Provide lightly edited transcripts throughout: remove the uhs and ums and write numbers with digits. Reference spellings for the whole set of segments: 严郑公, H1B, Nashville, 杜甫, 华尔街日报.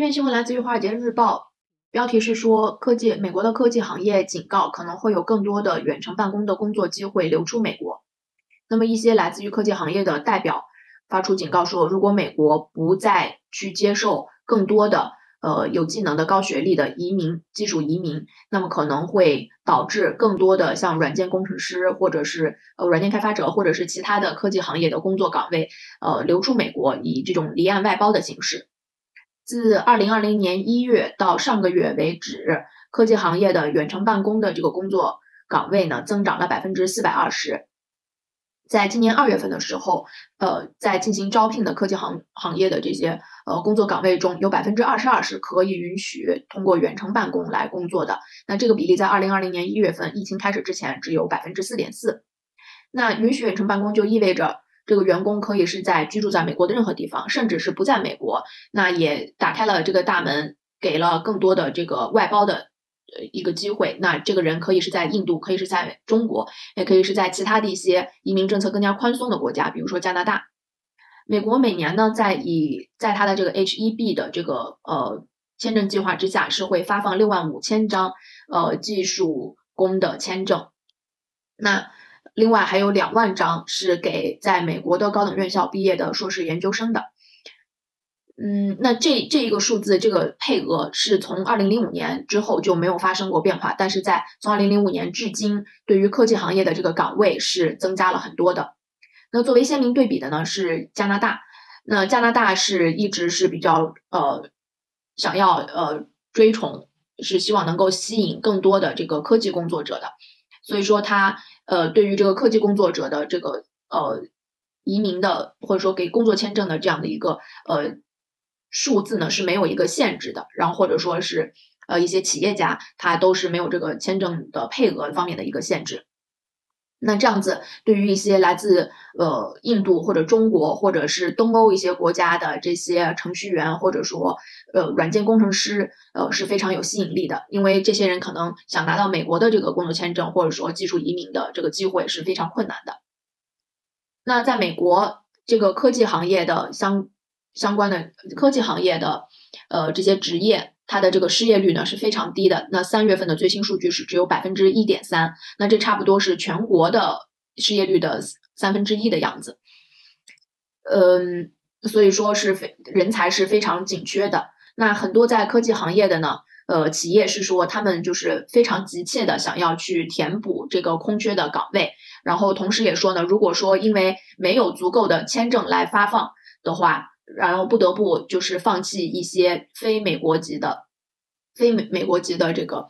这篇新闻来自于《华尔街日报》，标题是说美国的科技行业警告可能会有更多的远程办公的工作机会流出美国。那么一些来自于科技行业的代表发出警告说，如果美国不再去接受更多的有技能的高学历的技术移民，那么可能会导致更多的像软件工程师或者是软件开发者或者是其他的科技行业的工作岗位流出美国，以这种离岸外包的形式。自2020年1月到上个月为止，科技行业的远程办公的这个工作岗位呢增长了 420%。在今年2月份的时候，在进行招聘的科技行业的这些工作岗位中，有 22% 是可以允许通过远程办公来工作的。那这个比例在2020年1月份疫情开始之前只有 4.4%。 那允许远程办公就意味着这个员工可以是居住在美国的任何地方，甚至是不在美国，那也打开了这个大门，给了更多的这个外包的一个机会。那这个人可以是在印度，可以是在中国，也可以是在其他的一些移民政策更加宽松的国家，比如说加拿大。美国每年呢在它的这个 H1B 的这个签证计划之下，是会发放65,000张技术工的签证。那另外还有2万张是给在美国的高等院校毕业的硕士研究生的。那这一个数字，这个配额是从2005年之后就没有发生过变化，但是从2005年至今，对于科技行业的这个岗位是增加了很多的。那作为鲜明对比的呢是加拿大，那加拿大一直是比较想要追崇，是希望能够吸引更多的这个科技工作者的，所以说它对于这个科技工作者的这个移民的或者说给工作签证的这样的一个数字呢是没有一个限制的，然后或者说是一些企业家他都是没有这个签证的配额方面的一个限制。那这样子对于一些来自印度或者中国或者是东欧一些国家的这些程序员或者说软件工程师是非常有吸引力的，因为这些人可能想拿到美国的这个工作签证或者说技术移民的这个机会是非常困难的。那在美国这个科技行业的相关的科技行业的这些职业，它的这个失业率呢是非常低的。那3月份的最新数据是只有 1.3%， 那这差不多是全国的失业率的1/3的样子。所以说是人才是非常紧缺的。那很多在科技行业的呢企业是说他们就是非常急切的想要去填补这个空缺的岗位，然后同时也说呢，如果说因为没有足够的签证来发放的话，然后不得不就是放弃一些非美国籍的这个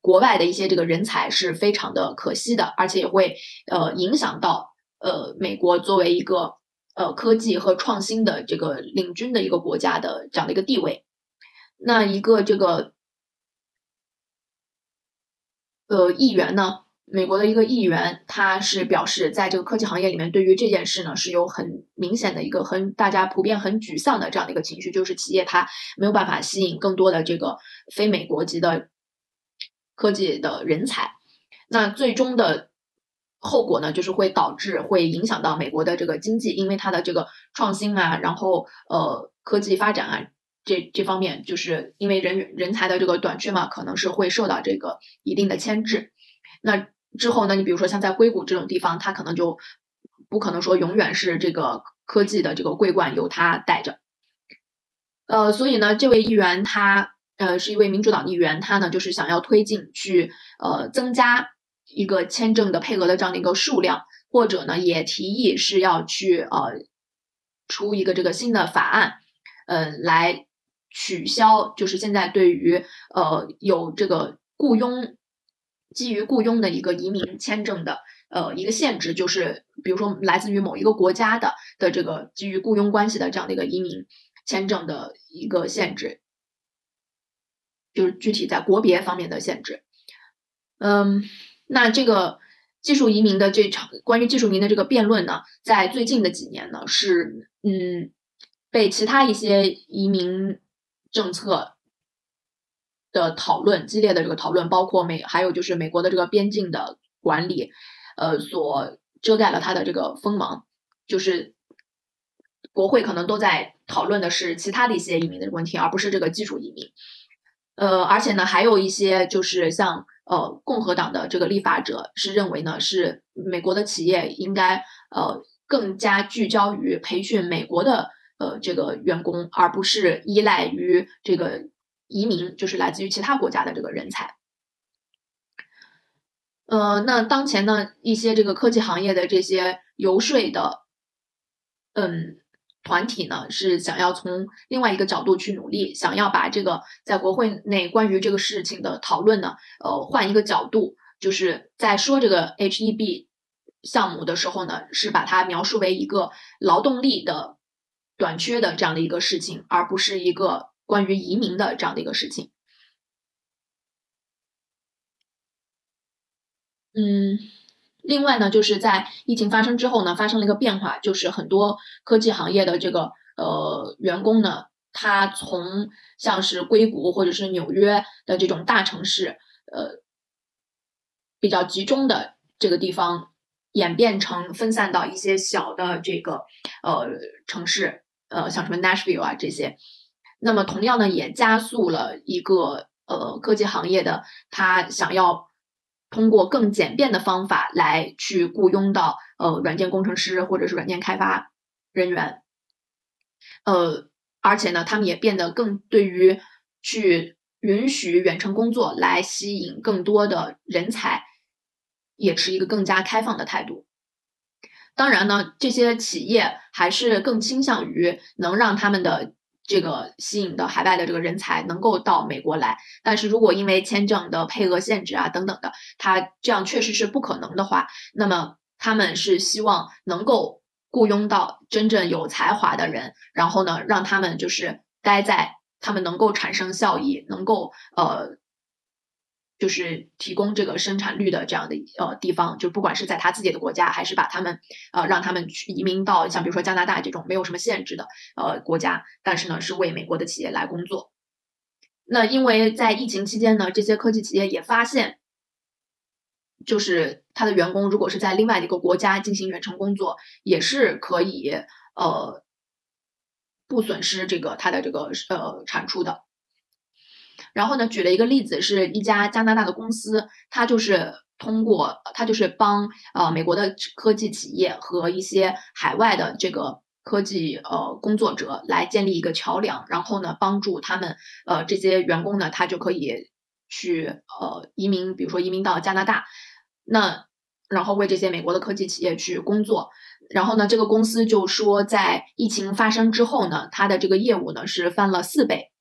国外的一些这个人才是非常的可惜的，而且也会影响到美国作为一个科技和创新的这个领军的一个国家的这样的一个地位。那一个这个议员呢，美国的一个议员，他是表示在这个科技行业里面对于这件事呢是有很明显的一个大家普遍很沮丧的这样的一个情绪，就是企业它没有办法吸引更多的这个非美国籍的科技的人才，那最终的后果呢就是会影响到美国的这个经济，因为它的这个创新啊，然后科技发展啊这方面，就是因为人才的这个短缺嘛，可能是会受到这个一定的牵制。那之后呢？你比如说像在硅谷这种地方，它可能就不可能说永远是这个科技的这个桂冠由它带着。所以呢，这位议员他是一位民主党议员，他呢就是想要推进去增加一个签证的配额的这样的一个数量，或者呢也提议是要去出一个这个新的法案，来取消就是现在对于有这个基于雇佣的一个移民签证的一个限制，就是比如说来自于某一个国家的这个基于雇佣关系的这样的一个移民签证的一个限制，就是具体在国别方面的限制。那这个关于技术移民的这个辩论呢，在最近的几年呢是被其他一些移民政策的讨论，激烈的这个讨论，包括还有就是美国的这个边境的管理所遮盖了它的这个锋芒，就是国会可能都在讨论的是其他的一些移民的问题，而不是这个技术移民。而且呢，还有一些就是像共和党的这个立法者是认为呢，是美国的企业应该更加聚焦于培训美国的这个员工，而不是依赖于这个移民，就是来自于其他国家的这个人才。那当前呢，一些这个科技行业的这些游说的团体呢，是想要从另外一个角度去努力，想要把这个在国会内关于这个事情的讨论呢，换一个角度，就是在说这个 H1B 项目的时候呢，是把它描述为一个劳动力的短缺的这样的一个事情，而不是一个关于移民的这样的一个事情。另外呢，就是在疫情发生之后呢，发生了一个变化，就是很多科技行业的这个员工呢，他从像是硅谷或者是纽约的这种大城市比较集中的这个地方，演变成分散到一些小的这个城市，像什么 Nashville 啊这些。那么同样呢，也加速了一个科技行业的他想要通过更简便的方法来去雇佣到软件工程师或者是软件开发人员。而且呢，他们也变得更对于去允许远程工作来吸引更多的人才，也持一个更加开放的态度。当然呢，这些企业还是更倾向于能让他们的这个吸引的海外的这个人才能够到美国来，但是如果因为签证的配额限制啊等等的，它这样确实是不可能的话，那么他们是希望能够雇佣到真正有才华的人，然后呢，让他们就是待在他们能够产生效益，能够就是提供这个生产率的这样的地方，就不管是在他自己的国家，还是把他们让他们去移民到像比如说加拿大这种没有什么限制的国家，但是呢是为美国的企业来工作。那因为在疫情期间呢，这些科技企业也发现，就是他的员工如果是在另外一个国家进行远程工作，也是可以不损失这个他的这个产出的。然后呢，举了一个例子，是一家加拿大的公司，它就是帮美国的科技企业和一些海外的这个科技工作者来建立一个桥梁，然后呢，帮助他们这些员工呢，他就可以去移民，比如说移民到加拿大，那然后为这些美国的科技企业去工作。然后呢，这个公司就说，在疫情发生之后呢，它的这个业务呢是翻了4倍。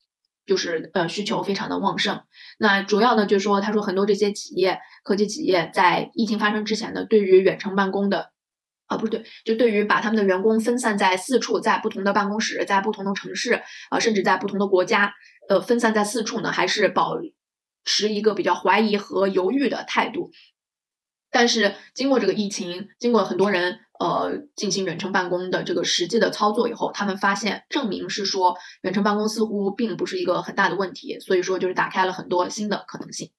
就是需求非常的旺盛。那主要呢就是说，他说很多这些企业科技企业在疫情发生之前呢，对于远程办公的对于把他们的员工分散在四处，在不同的办公室，在不同的城市甚至在不同的国家分散在四处呢，还是保持一个比较怀疑和犹豫的态度。但是经过这个疫情，经过很多人进行远程办公的这个实际的操作以后，他们发现证明是说远程办公似乎并不是一个很大的问题，所以说就是打开了很多新的可能性。